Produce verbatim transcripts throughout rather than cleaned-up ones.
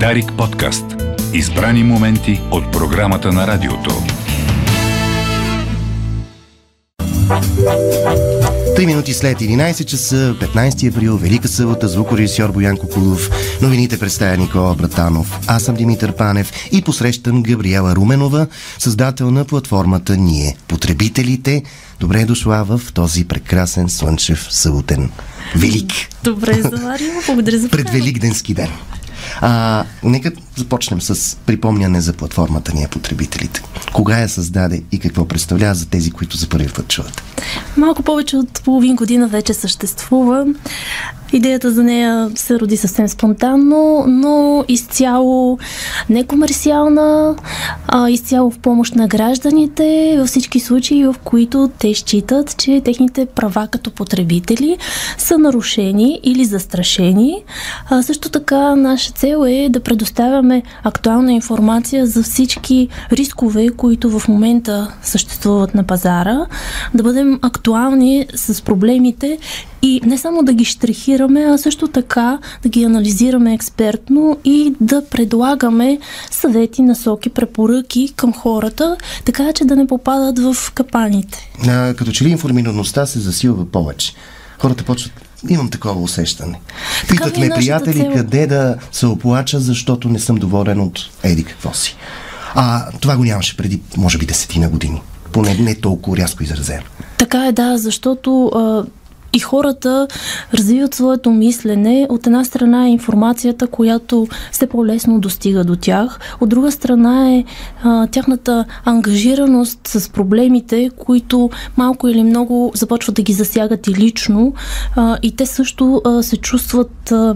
Дарик подкаст. Избрани моменти от програмата на радиото. Три минути след единайсет часа, петнайсети април, Велика събота, звукорежисьор Боян Коколов. Новините представя Никола Братанов. Аз съм Димитър Панев и посрещам Габриела Руменова, създател на платформата Ние, потребителите. Добре е дошла в този прекрасен слънчев съботен велик. Добре, заварила. Благодаря за поканата. Предвеликденски ден. А, нека започнем с припомняне за платформата Ние, потребителите. Кога я създаде и какво представлява за тези, които за първи път чуват? Малко повече от половин година вече съществува. Идеята за нея се роди съвсем спонтанно, но изцяло некомерциална, а изцяло в помощ на гражданите във всички случаи, в които те считат, че техните права като потребители са нарушени или застрашени. А също така наша цел е да предоставяме актуална информация за всички рискове, които в момента съществуват на пазара, да бъдем актуални с проблемите и не само да ги щрихираме, а също така да ги анализираме експертно и да предлагаме съвети, насоки, препоръки към хората, така че да не попадат в капаните. А, като че ли информираността се засилва повече? Хората почват... Имам такова усещане. Питат ме приятели цел... къде да се оплача, защото не съм доволен от еди какво си. А това го нямаше преди, може би, десетина години. Поне не толкова рязко изразено. Така е, да, защото... А... И хората развиват своето мислене. От една страна е информацията, която все по-лесно достига до тях. От друга страна е а, тяхната ангажираност с проблемите, които малко или много започват да ги засягат и лично. А, и те също а, се чувстват а,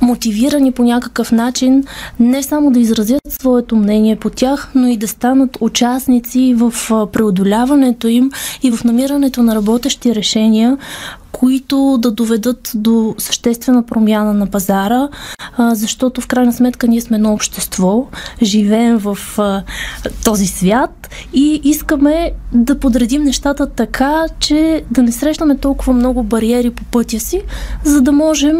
мотивирани по някакъв начин не само да изразят своето мнение по тях, но и да станат участници в преодоляването им и в намирането на работещи решения, които да доведат до съществена промяна на пазара, защото в крайна сметка ние сме едно общество, живеем в този свят и искаме да подредим нещата така, че да не срещаме толкова много бариери по пътя си, за да можем,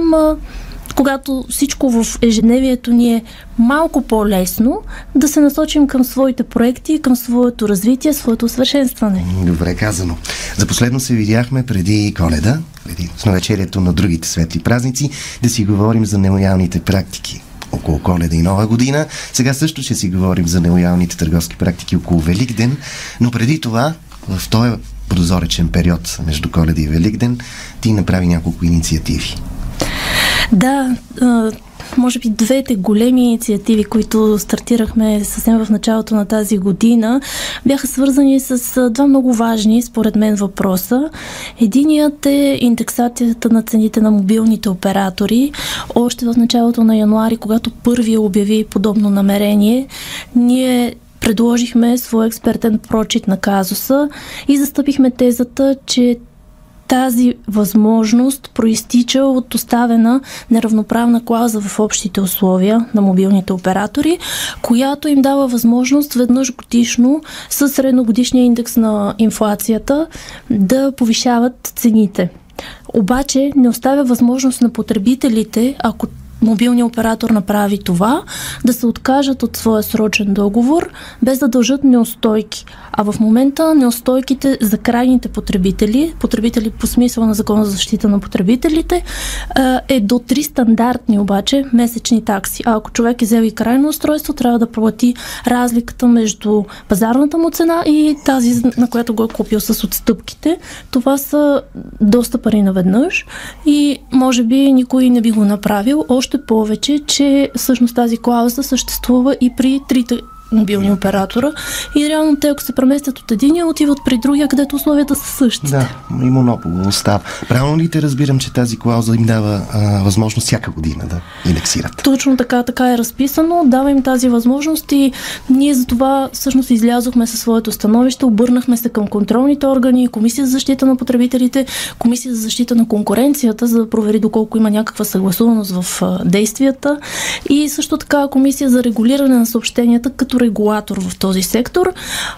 когато всичко в ежедневието ни е малко по-лесно, да се насочим към своите проекти, към своето развитие, своето усъвършенстване. Добре казано. За последно се видяхме преди Коледа, преди навечерието на другите светли празници, да си говорим за нелоялните практики около Коледа и Нова година. Сега също ще си говорим за нелоялните търговски практики около Великден, но преди това, в този прозоречен период между Коледа и Великден, ти направи няколко инициативи. Да, може би двете големи инициативи, които стартирахме съвсем в началото на тази година, бяха свързани с два много важни, според мен, въпроса. Единият е индексацията на цените на мобилните оператори. Още в началото на януари, когато първия обяви подобно намерение, ние предложихме своя експертен прочит на казуса и застъпихме тезата, че тази възможност проистича от оставена неравноправна клауза в общите условия на мобилните оператори, която им дава възможност веднъж годишно със средногодишния индекс на инфлацията да повишават цените. Обаче не оставя възможност на потребителите, ако мобилният оператор направи това, да се откажат от своя срочен договор, без да дължат неустойки. А в момента неустойките за крайните потребители, потребители по смисъла на Закона за защита на потребителите, е до три стандартни обаче месечни такси. А ако човек е взел и крайно устройство, трябва да плати разликата между пазарната му цена и тази, на която го е купил с отстъпките. Това са доста пари наведнъж и може би никой не би го направил. Още повече, че всъщност тази клауза съществува и при трите мобилни оператора и реално те, ако се преместят от единия, отиват при другия, където условията са същите. Да, и монопол остава. Правилно ли те разбирам, че тази клауза им дава а, възможност всяка година да индексират? Точно така, така е разписано. Дава им тази възможност и ние за това всъщност излязохме със своето становище, обърнахме се към контролните органи, Комисия за защита на потребителите, Комисия за защита на конкуренцията, за да провери доколко има някаква съгласуваност в действията и също така Комисия за регулиране на съобщенията, като регулатор в този сектор,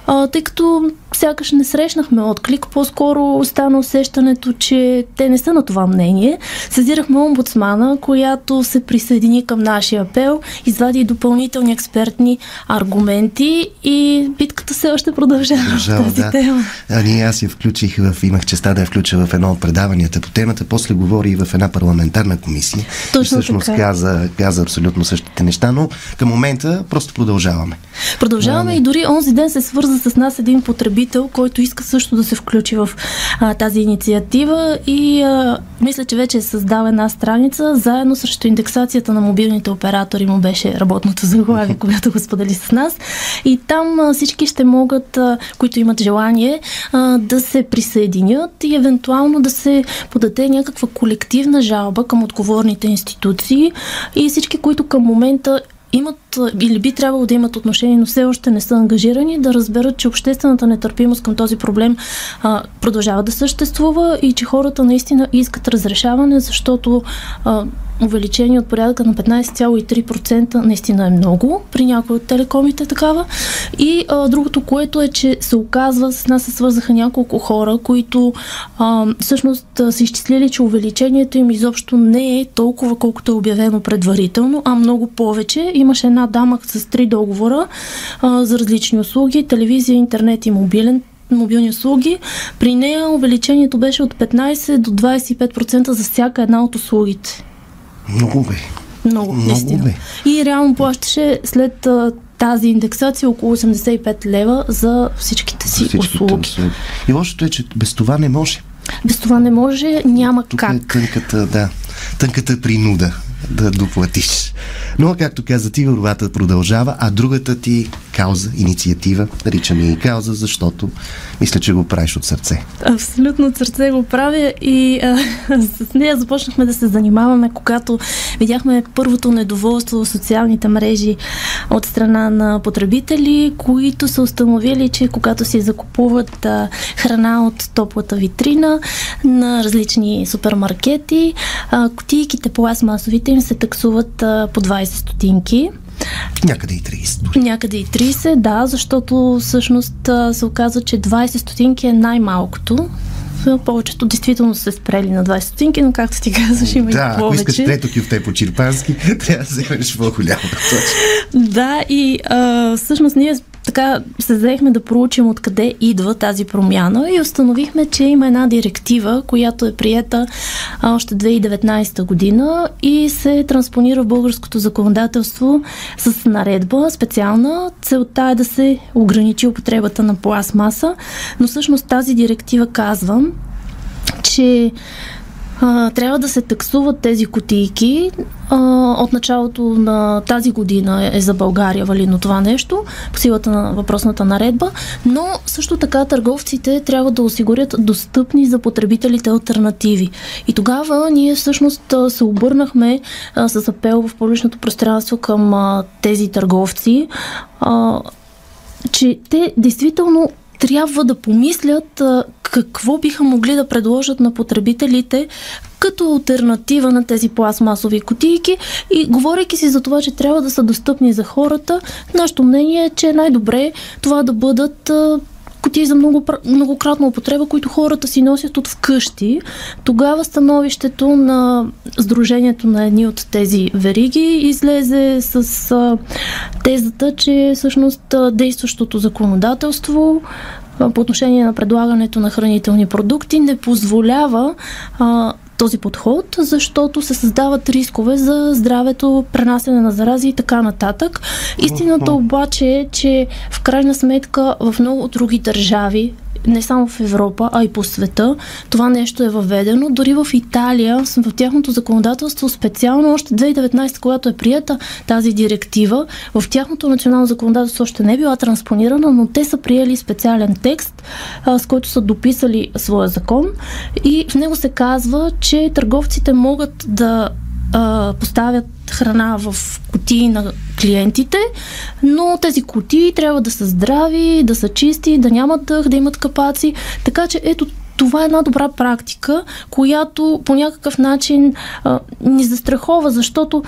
а, тъй като сякаш не срещнахме отклик, по-скоро стана усещането, че те не са на това мнение. Сезирахме омбудсмана, която се присъедини към нашия апел, извади и допълнителни експертни аргументи и битката се още продължава в тази да. тема. А, ние аз я включих, в, имах честа да я включа в едно от предаванията по темата, после говори и в една парламентарна комисия. Точно и всъщност така. Каза, каза абсолютно същите неща, но към момента просто продължаваме. Продължаваме а, и дори онзи ден се свърза с нас един потребител, който иска също да се включи в а, тази инициатива и а, мисля, че вече е създал една страница заедно срещу индексацията на мобилните оператори, му беше работното заглавие, когато го сподели с нас. И там а, всички ще могат, а, които имат желание, а, да се присъединят и евентуално да се подаде някаква колективна жалба към отговорните институции и всички, които към момента имат или би трябвало да имат отношение, но все още не са ангажирани, да разберат, че обществената нетърпимост към този проблем а, продължава да съществува и че хората наистина искат разрешаване, защото а, увеличение от порядъка на петнайсет цяло и три процента наистина е много, при някои от телекомите такава. И а, другото, което е, че се оказва, с нас се свързаха няколко хора, които а, всъщност са изчислили, че увеличението им изобщо не е толкова, колкото е обявено предварително, а много повече. Имаше една дама с три договора а, за различни услуги, телевизия, интернет и мобилен мобилни услуги. При нея увеличението беше от петнайсет до двайсет и пет процента за всяка една от услугите. Много бе. Много, Много наистина. Бе. И реално плащаше след а, тази индексация около осемдесет и пет лева за всичките си за всичките услуги. услуги. И лошото е, че без това не може. Без това не може, няма Тук как. Е тънката, да, тънката принуда да доплатиш. Но, както каза ти, борбата продължава, а другата ти кауза, инициатива, наричаме и кауза, защото мисля, че го правиш от сърце. Абсолютно от сърце го правя и а, с нея започнахме да се занимаваме, когато видяхме първото недоволство в социалните мрежи от страна на потребители, които са установили, че когато си закупуват а, храна от топлата витрина на различни супермаркети, а, кутийките пластмасовите им се таксуват а, по двайсет стотинки. Някъде и трийсет. Някъде и трийсет, да, защото всъщност се оказва, че двайсет стотинки е най-малкото. Повечето действително се спрели на двайсет стотинки, но както ти казваш, има да, и повече. Да, ако искаш трето кюфте по черпански, трябва да вземеш по-голямо. Да, и а, всъщност ние така се заехме да проучим откъде идва тази промяна и установихме, че има една директива, която е приета още две хиляди и деветнайсета година и се транспонира в българското законодателство с наредба специална. Целта е да се ограничи употребата на пластмаса, но всъщност тази директива казва, че а, трябва да се таксуват тези кутийки. От началото на тази година е за България валидно това нещо, по силата на въпросната наредба, но също така търговците трябва да осигурят достъпни за потребителите алтернативи. И тогава ние всъщност се обърнахме а, с апел в публичното пространство към а, тези търговци, а, че те действително трябва да помислят а, какво биха могли да предложат на потребителите като алтернатива на тези пластмасови кутийки и говорейки си за това, че трябва да са достъпни за хората, нашето мнение е, че най-добре това да бъдат а, кутии за много, многократна употреба, които хората си носят от вкъщи. Тогава становището на сдружението на едни от тези вериги излезе с а, тезата, че всъщност а, действащото законодателство а, по отношение на предлагането на хранителни продукти не позволява а, този подход, защото се създават рискове за здравето, пренасене на зарази и така нататък. Истината обаче е, че в крайна сметка в много други държави, не само в Европа, а и по света, това нещо е въведено. Дори в Италия, в тяхното законодателство, специално още две хиляди и деветнайсета, когато е приета тази директива, в тяхното национално законодателство още не е била транспонирана, но те са приели специален текст, а, с който са дописали своя закон и в него се казва, че търговците могат да а, поставят храна в кутии на клиентите, но тези кутии трябва да са здрави, да са чисти, да нямат дъх, да имат капаци, така че ето това е една добра практика, която по някакъв начин а, ни застрахова, защото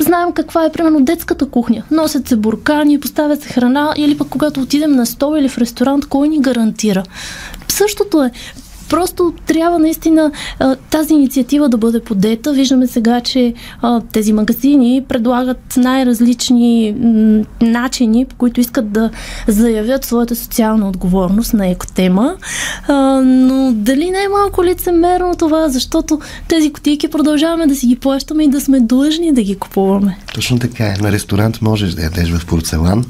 знаем каква е, примерно, детската кухня. Носят се буркани, поставят се храна, или пък когато отидем на стол или в ресторант, кой ни гарантира? Същото е. Просто трябва наистина тази инициатива да бъде подета. Виждаме сега, че тези магазини предлагат най-различни начини, по които искат да заявят своята социална отговорност на екотема. Но дали не е малко лицемерно това, защото тези кутийки продължаваме да си ги плащаме и да сме длъжни да ги купуваме. Точно така е. На ресторант можеш да ядеш в порцелан,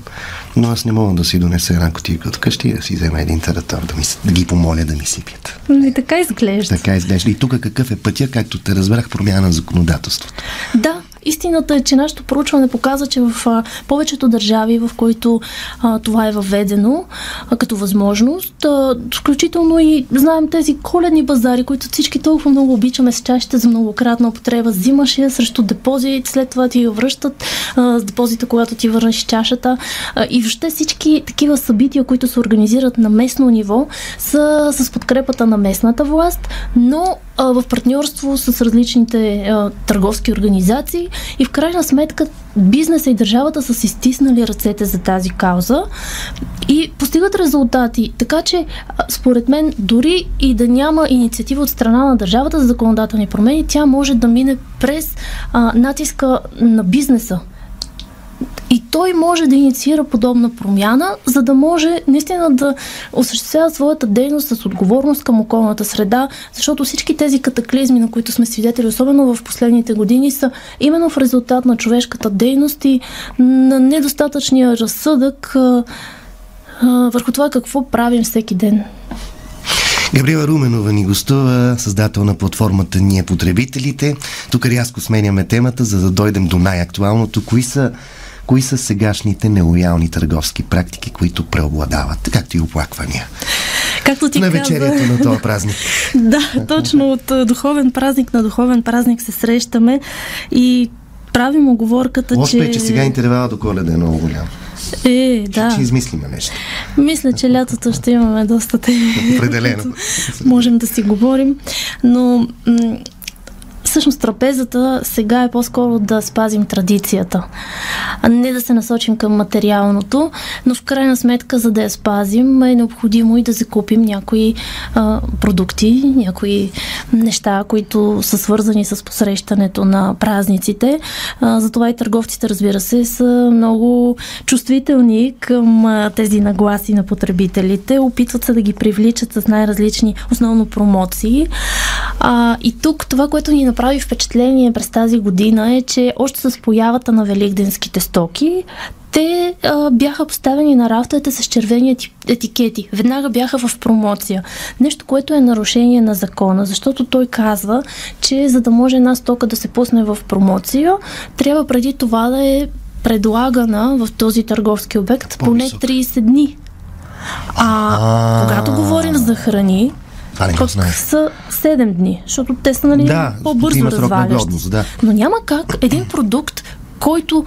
но аз не мога да си донеса една кутийка от къщи, да си взема един таратор, да, ми, да ги помоля да ми сипят. И така изглежда. Така изглежда. И тук какъв е пътя, както те разбрах, промяна на законодателството? Да, истината е, че нашето проучване показва, че в а, повечето държави, в които а, това е въведено а, като възможност, а, включително и знаем тези коледни базари, които всички толкова много обичаме с чашите за многократна употреба. Взимаш я срещу депозит, след това ти я връщат а, с депозита, когато ти върнеш чашата. А, и въобще всички такива събития, които се организират на местно ниво, са с подкрепата на местната власт, но а, в партньорство с различните а, търговски организации. И в крайна сметка бизнеса и държавата са си стиснали ръцете за тази кауза и постигат резултати. Така че, според мен, дори и да няма инициатива от страна на държавата за законодателни промени, тя може да мине през а, натиска на бизнеса. И той може да инициира подобна промяна, за да може наистина да осъществява своята дейност с отговорност към околната среда, защото всички тези катаклизми, на които сме свидетели, особено в последните години, са именно в резултат на човешката дейност и на недостатъчния разсъдък а, а, върху това какво правим всеки ден. Габриела Руменова ни гостува, създател на платформата Ние, потребителите. Тук рязко сменяме темата, за да дойдем до най-актуалното. Кои са Кои са сегашните нелоялни търговски практики, които преобладават, както и оплаквания? Както ти на вечерието каза... на този празник. Да, точно от духовен празник на духовен празник се срещаме и правим оговорката, че... Лошо е, че сега интервала до Коледа е много голям. Е, да. Ще, ще измислим нещо. Мисля, че лятото ще имаме доста теми. Определено. Можем да си говорим, но... Всъщност трапезата сега е по-скоро да спазим традицията, а не да се насочим към материалното, но в крайна сметка, за да я спазим, е необходимо и да закупим някои а, продукти, някои неща, които са свързани с посрещането на празниците. А, затова и търговците, разбира се, са много чувствителни към а, тези нагласи на потребителите. Опитват се да ги привличат с най-различни, основно промоции. А, и тук това, което ни направи впечатление през тази година е, че още с появата на великденските стоки, те а, бяха поставени на рафтовете с червени етикети. Веднага бяха в промоция. Нещо, което е нарушение на закона, защото той казва, че за да може една стока да се пусне в промоция, трябва преди това да е предлагана в този търговски обект поне трийсет дни. А когато говорим за храни, пък са седем дни, защото те са, нали, да, по-бързо развалящи. Да. Но няма как един продукт, който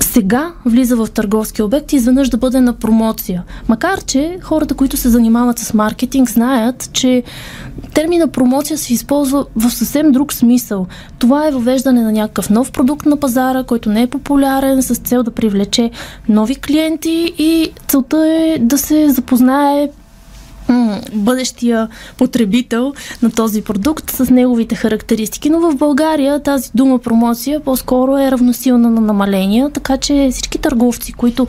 сега влиза в търговски обект и изведнъж да бъде на промоция. Макар че хората, които се занимават с маркетинг, знаят, че термина промоция се използва в съвсем друг смисъл. Това е въвеждане на някакъв нов продукт на пазара, който не е популярен, с цел да привлече нови клиенти и целта е да се запознае бъдещия потребител на този продукт с неговите характеристики. Но в България тази дума промоция по-скоро е равносилна на намаления, така че всички търговци, които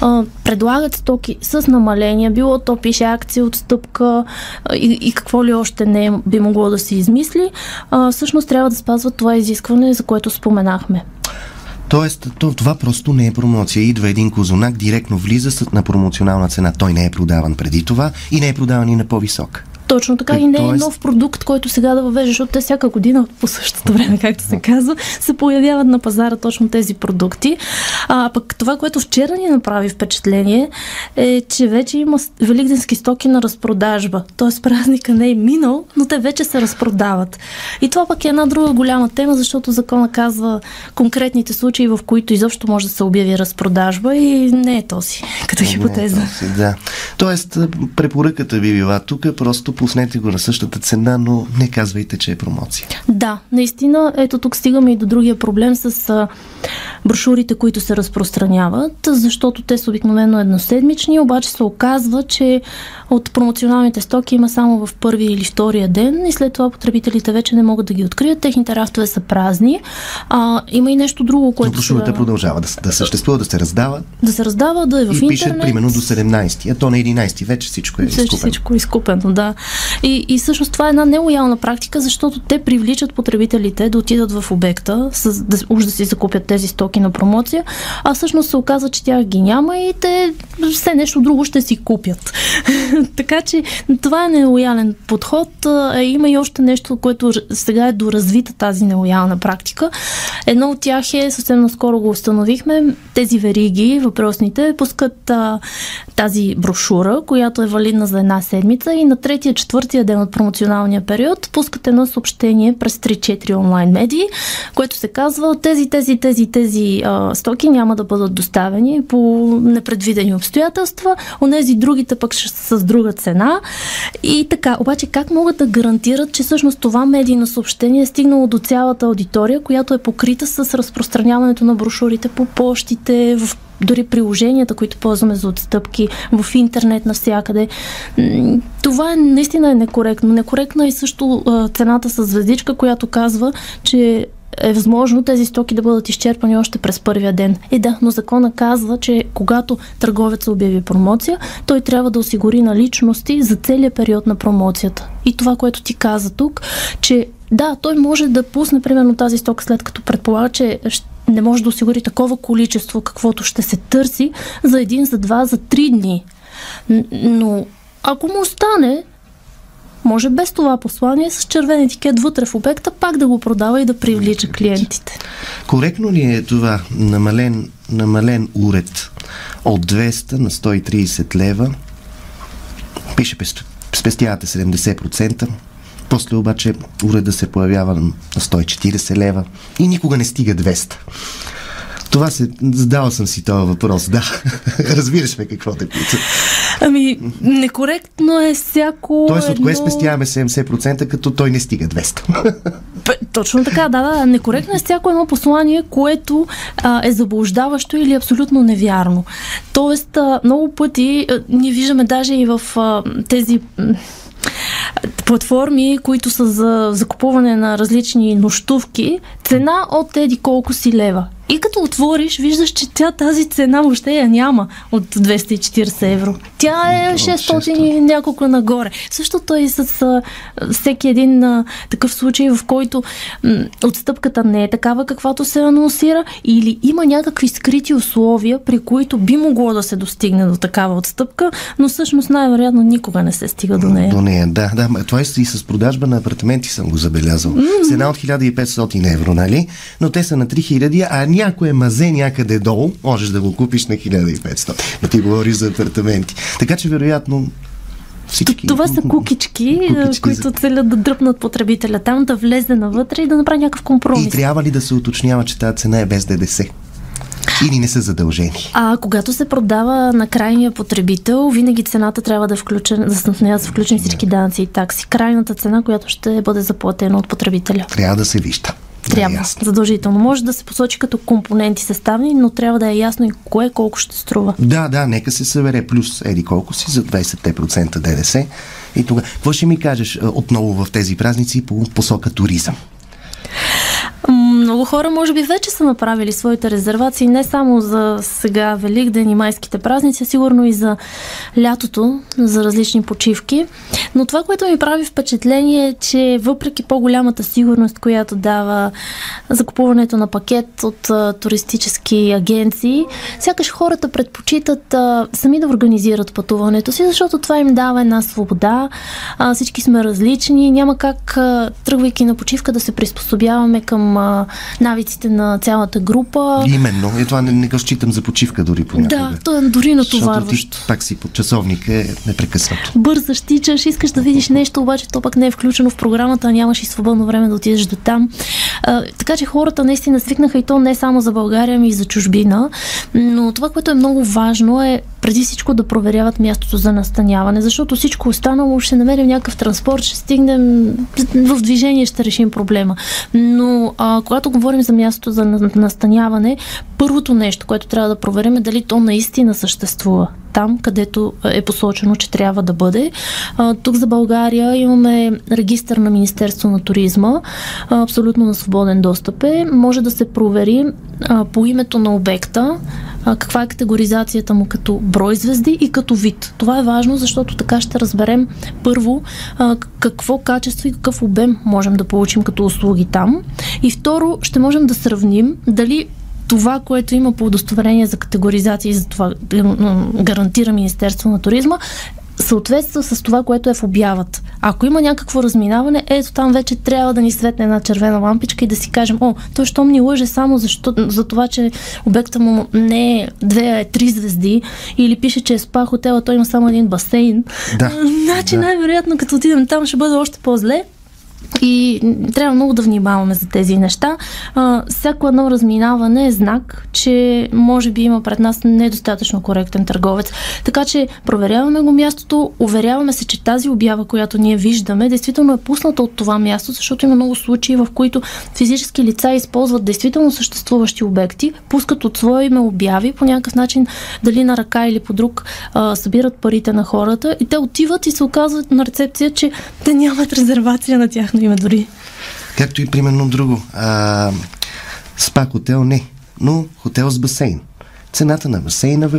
а, предлагат стоки с намаления, било то пише акция, отстъпка а, и, и какво ли още не би могло да се измисли, а, всъщност трябва да спазват това изискване, за което споменахме. Тоест, това просто не е промоция. Идва един козунак, директно влиза на промоционална цена. Той не е продаван преди това и не е продаван и на по-висок. Точно така, и не е нов продукт, който сега да въвежда, защото те всяка година по същото време, както се казва, се появяват на пазара точно тези продукти. А пък това, което вчера ни направи впечатление, е, че вече има великденски стоки на разпродажба. Тоест празника не е минал, но те вече се разпродават. И това пък е една друга голяма тема, защото закона казва конкретните случаи, в които изобщо може да се обяви разпродажба и не е този, като хипотеза. Е този, да. Тоест, препоръката би била тук, просто пуснете го на същата цена, но не казвайте, че е промоция. Да, наистина, ето тук стигаме и до другия проблем с брошурите, които се разпространяват, защото те са обикновено едноседмични, обаче се оказва, че от промоционалните стоки има само в първи или втория ден и след това потребителите вече не могат да ги открият, техните рафтове са празни. А, има и нещо друго, което... Но брошурата се... продължава да, да съществува, да се раздава. Да се раздава, да е в и интернет. И пишат примерно до седемнайсети, а то на единайсети вече всичко е изкупено. Всичко е изкупено, да. И, и всъщност това е една нелоялна практика, защото те привличат потребителите да отидат в обекта, с, да, уж да си закупят тези стоки на промоция, а всъщност се оказва, че тях ги няма и те все нещо друго ще си купят. Така че това е нелоялен подход. Има и още нещо, което сега е доразвита тази нелоялна практика. Едно от тях е, съвсем наскоро го установихме, тези вериги, въпросните, пускат а, тази брошура, която е валидна за една седмица и на третия, четвъртия ден от промоционалния период пускат едно съобщение през три-четири онлайн медии, което се казва: тези, тези, тези, тези а, стоки няма да бъдат доставени по непредвидени обстоятелства, онези другите пък с друга цена и така. Обаче как могат да гарантират, че всъщност това медийно съобщение е стигнало до цялата аудитория, която е покрита с разпространяването на брошурите по пощите, в дори приложенията, които ползваме за отстъпки, в интернет, навсякъде. Това наистина е некоректно. Некоректна е също цената с звездичка, която казва, че е възможно тези стоки да бъдат изчерпани още през първия ден. Е да, но закона казва, че когато търговецът обяви промоция, той трябва да осигури наличности за целия период на промоцията. И това, което ти каза тук, че да, той може да пусне, примерно, тази стока, след като предполага, че не може да осигури такова количество, каквото ще се търси за един, за два, за три дни. Но ако му остане, може без това послание с червен етикет вътре в обекта пак да го продава и да привлича клиентите. Коректно ли е това намален, намален уред от двеста на сто и трийсет лева? Пише, спестявате седемдесет процента. После обаче уреда се появява на сто и четирийсет лева и никога не стига двеста. Това се... Задавал съм си този въпрос, да. Разбираш ме какво те питам. Ами, некоректно е всяко... Тоест, от кое едно... спестяваме седемдесет процента, като той не стига двеста. Точно така, да, да. Некоректно е всяко едно послание, което а, е заблуждаващо или абсолютно невярно. Тоест, а, много пъти а, ние виждаме даже и в а, тези... платформи, които са за закупуване на различни нощувки, цена от еди колко си лева. И като отвориш, виждаш, че тя тази цена въобще я няма от двеста и четирийсет евро. Тя е шестстотин и няколко нагоре. Същото е и с а, всеки един а, такъв случай, в който м, отстъпката не е такава, каквато се анонсира, или има някакви скрити условия, при които би могло да се достигне до такава отстъпка, но всъщност най-вероятно никога не се стига до нея. До нея, да. да това е и с продажба на апартаменти съм го забелязал. Mm-hmm. Цена от хиляда и петстотин евро, нали? Но те са на три хиляди, а някое мазе някъде долу, можеш да го купиш на хиляда и петстотин. Но ти говориш за апартаменти. Така че, вероятно, всички... Това са кукички, кукички които за... целят да дръпнат потребителя там, да влезе навътре и да направи някакъв компромис. И трябва ли да се уточнява, че тази цена е без ДДС? Или не са задължени? А когато се продава на крайния потребител, винаги цената трябва да е включена, да са в нея да са включени всички данъци и такси. Крайната цена, която ще бъде заплатена от потребителя. Трябва да се вижда. Трябва, да, задължително. Може да се посочи като компоненти съставни, но трябва да е ясно и кое колко ще струва. Да, да, нека се събере плюс еди колко си за двайсет процента ДДС. И тога, какво ще ми кажеш отново в тези празници по посока туризъм? Много хора може би вече са направили своите резервации не само за сега Великден и майските празници, а сигурно и за лятото, за различни почивки. Но това, което ми прави впечатление е, че въпреки по-голямата сигурност, която дава закупуването на пакет от а, туристически агенции, сякаш хората предпочитат а, сами да организират пътуването си, защото това им дава една свобода. А, всички сме различни. Няма как, а, тръгвайки на почивка, да се приспособяваме към а, навиците на цялата група. Именно. И това не, не го считам за почивка дори понякога. Да, то е дори натоварващо. Защото ти пак си под часовник е непрекъснато. Бързаш, тичаш, искаш да видиш нещо, обаче то пак не е включено в програмата, нямаш и свободно време да отидеш до там. А, така че хората наистина свикнаха и то не само за България, но и за чужбина. Но това, което е много важно е преди всичко да проверяват мястото за настаняване, защото всичко останало ще намерим някакъв транспорт, ще стигнем в движение, ще решим проблема. Но а, когато говорим за мястото за настаняване, първото нещо, което трябва да проверим е дали то наистина съществува там, където е посочено, че трябва да бъде. А, тук за България имаме регистър на Министерство на туризма, а, абсолютно на свободен достъп е. Може да се провери а, по името на обекта, а, каква е категоризацията му като брой звезди и като вид. Това е важно, защото така ще разберем първо а, какво качество и какъв обем можем да получим като услуги там. И второ, ще можем да сравним дали това, което има по удостоверение за категоризация и за това гарантира Министерство на туризма, съответства с това, което е в обявата. Ако има някакво разминаване, ето там вече трябва да ни светне една червена лампичка и да си кажем, о, той щом ни лъже само защо, за това, че обекта му не е две, а е три звезди, или пише, че е спа хотела, той има само един басейн. Да. Значи да. Най-вероятно, като отидем там, ще бъде още по-зле. И трябва много да внимаваме за тези неща. А, всяко едно разминаване е знак, че може би има пред нас недостатъчно коректен търговец. Така че проверяваме го мястото, уверяваме се, че тази обява, която ние виждаме, действително е пусната от това място, защото има много случаи, в които физически лица използват действително съществуващи обекти, пускат от своя име обяви, по някакъв начин, дали на ръка или по друг, а, събират парите на хората и те отиват и се оказват на рецепция, че те нямат резервация на тяхно име дори. Както и примерно друго. А, спа хотел не, но хотел с басейн. Цената на басейна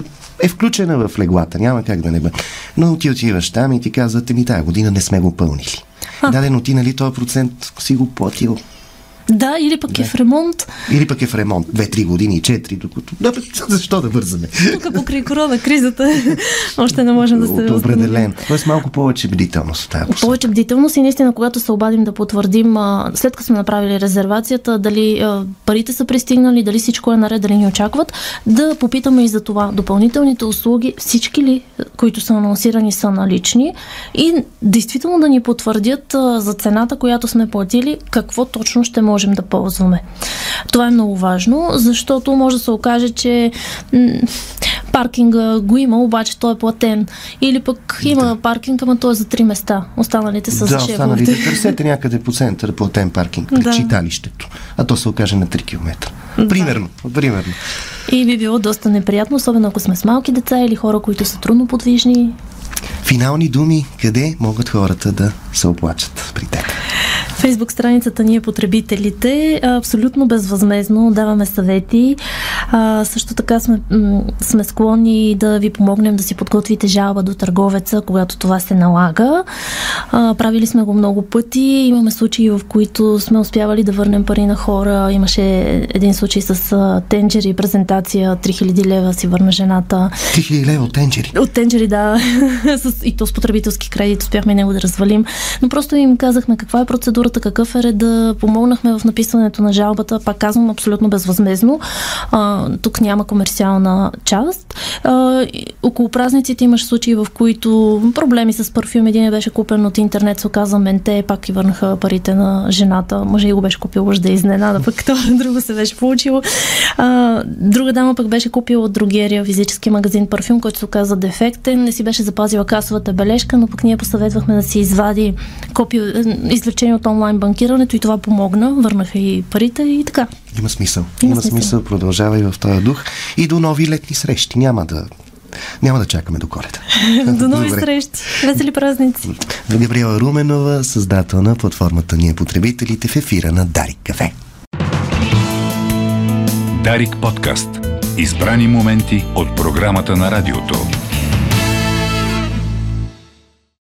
е включена в леглата, няма как да не бъде. Но ти отиваш там и ти казват, ми тая година не сме го пълнили. А. Да, но ти нали този процент си го платил. Да, или пък да. е в ремонт. Или пък е в ремонт. две-три години, четири, докато... Да, защо да бързаме? Тук покрай корона, кризата, още не можем да се възстановим. Определено. Тоест малко повече бдителност. Повече бдителност и наистина, когато се обадим да потвърдим, след като сме направили резервацията, дали парите са пристигнали, дали всичко е наред, дали ни очакват, да попитаме и за това. Допълнителните услуги, всички ли, които са анонсирани, са налични и действително да ни потвърдят за цената, която сме платили, какво точно ще може можем да ползваме. Това е много важно, защото може да се окаже, че м- паркинга го има, обаче той е платен. Или пък има да. паркинг, ама той е за три места. Останалите са за шефовете. Да, останалите. Търсете някъде по центъра платен паркинг при да. читалището. А то се окаже на три километра. Да. Примерно. Примерно. И би било доста неприятно, особено ако сме с малки деца или хора, които са трудно подвижни. Финални думи, къде могат хората да се оплачат при теб? Фейсбук страницата Ние потребителите, абсолютно безвъзмезно даваме съвети. А, също така сме, м- сме склонни да ви помогнем да си подготвите жалба до търговеца, когато това се налага. А, правили сме го много пъти. Имаме случаи, в които сме успявали да върнем пари на хора. Имаше един случай с а, тенджери, презентация, три хиляди лева си върна жената. три хиляди лева от тенджери? От тенджери, да. И то с потребителски кредит успяхме него да развалим. Но просто им казахме каква е процедура, какъв е реда, помогнахме в написването на жалбата, пак казвам абсолютно безвъзмезно. А, тук няма комерциална част. А, около празниците имаше случаи, в които проблеми с парфюм. Един беше купен от интернет, се оказа менте, пак и върнаха парите на жената. Мъже и го беше купил уж да изненада, пък това друго се беше получило. А, друга дама пък беше купила от другерия, физически магазин, парфюм, който се оказа дефектен, не си беше запазила касовата бележка, но пък ние посъветвахме да си извади копия, извлечение от онлайн банкирането и това помогна. Върнаха и парите и така. Има смисъл. Има, Има смисъл. смисъл. Продължава и в този дух. И до нови летни срещи. Няма да няма да чакаме до Коледа. До нови Добре. срещи. Весели празници. Габриела Руменова, създател на платформата Ние потребителите, в ефира на Дарик Кафе. Дарик подкаст. Избрани моменти от програмата на радиото.